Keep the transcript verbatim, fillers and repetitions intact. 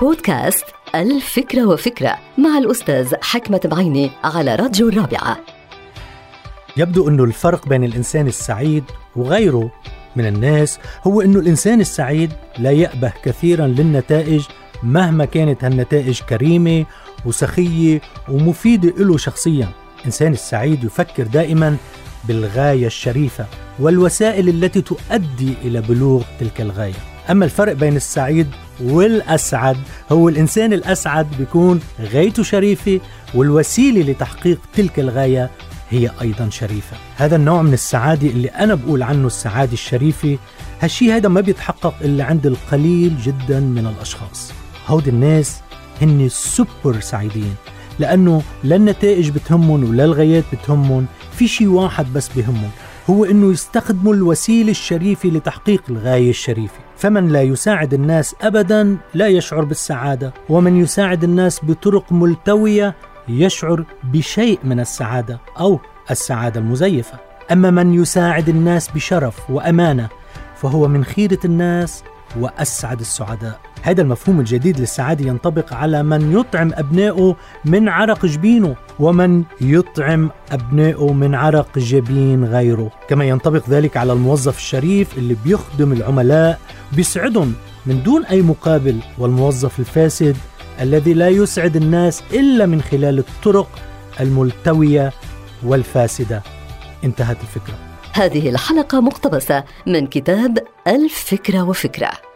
بودكاست ألف فكرة وفكرة مع الأستاذ حكمة بعيني على راديو الرابعة. يبدو أنه الفرق بين الإنسان السعيد وغيره من الناس هو أنه الإنسان السعيد لا يأبه كثيراً للنتائج مهما كانت هالنتائج كريمة وسخية ومفيدة له شخصياً. الإنسان السعيد يفكر دائماً بالغاية الشريفة والوسائل التي تؤدي إلى بلوغ تلك الغاية. أما الفرق بين السعيد والأسعد هو الإنسان الأسعد بيكون غايته شريفة والوسيلة لتحقيق تلك الغاية هي أيضا شريفة. هذا النوع من السعادة اللي أنا بقول عنه السعادة الشريفة، هالشي هذا ما بيتحقق إلا عند القليل جدا من الأشخاص. هود الناس هن سوبر سعيدين لأنه لا النتائج بتهمن ولا الغايات بتهمن، في شي واحد بس بهمن هو أنه يستخدموا الوسيلة الشريفة لتحقيق الغاية الشريفة. فمن لا يساعد الناس أبدا لا يشعر بالسعادة، ومن يساعد الناس بطرق ملتوية يشعر بشيء من السعادة أو السعادة المزيفة. أما من يساعد الناس بشرف وأمانة فهو من خيرة الناس وأسعد السعداء. هذا المفهوم الجديد للسعادة ينطبق على من يطعم أبنائه من عرق جبينه ومن يطعم أبنائه من عرق جبين غيره. كما ينطبق ذلك على الموظف الشريف اللي بيخدم العملاء بيسعدهم من دون أي مقابل، والموظف الفاسد الذي لا يسعد الناس إلا من خلال الطرق الملتوية والفاسدة. انتهت الفكرة. هذه الحلقة مقتبسة من كتاب ألف فكرة وفكرة.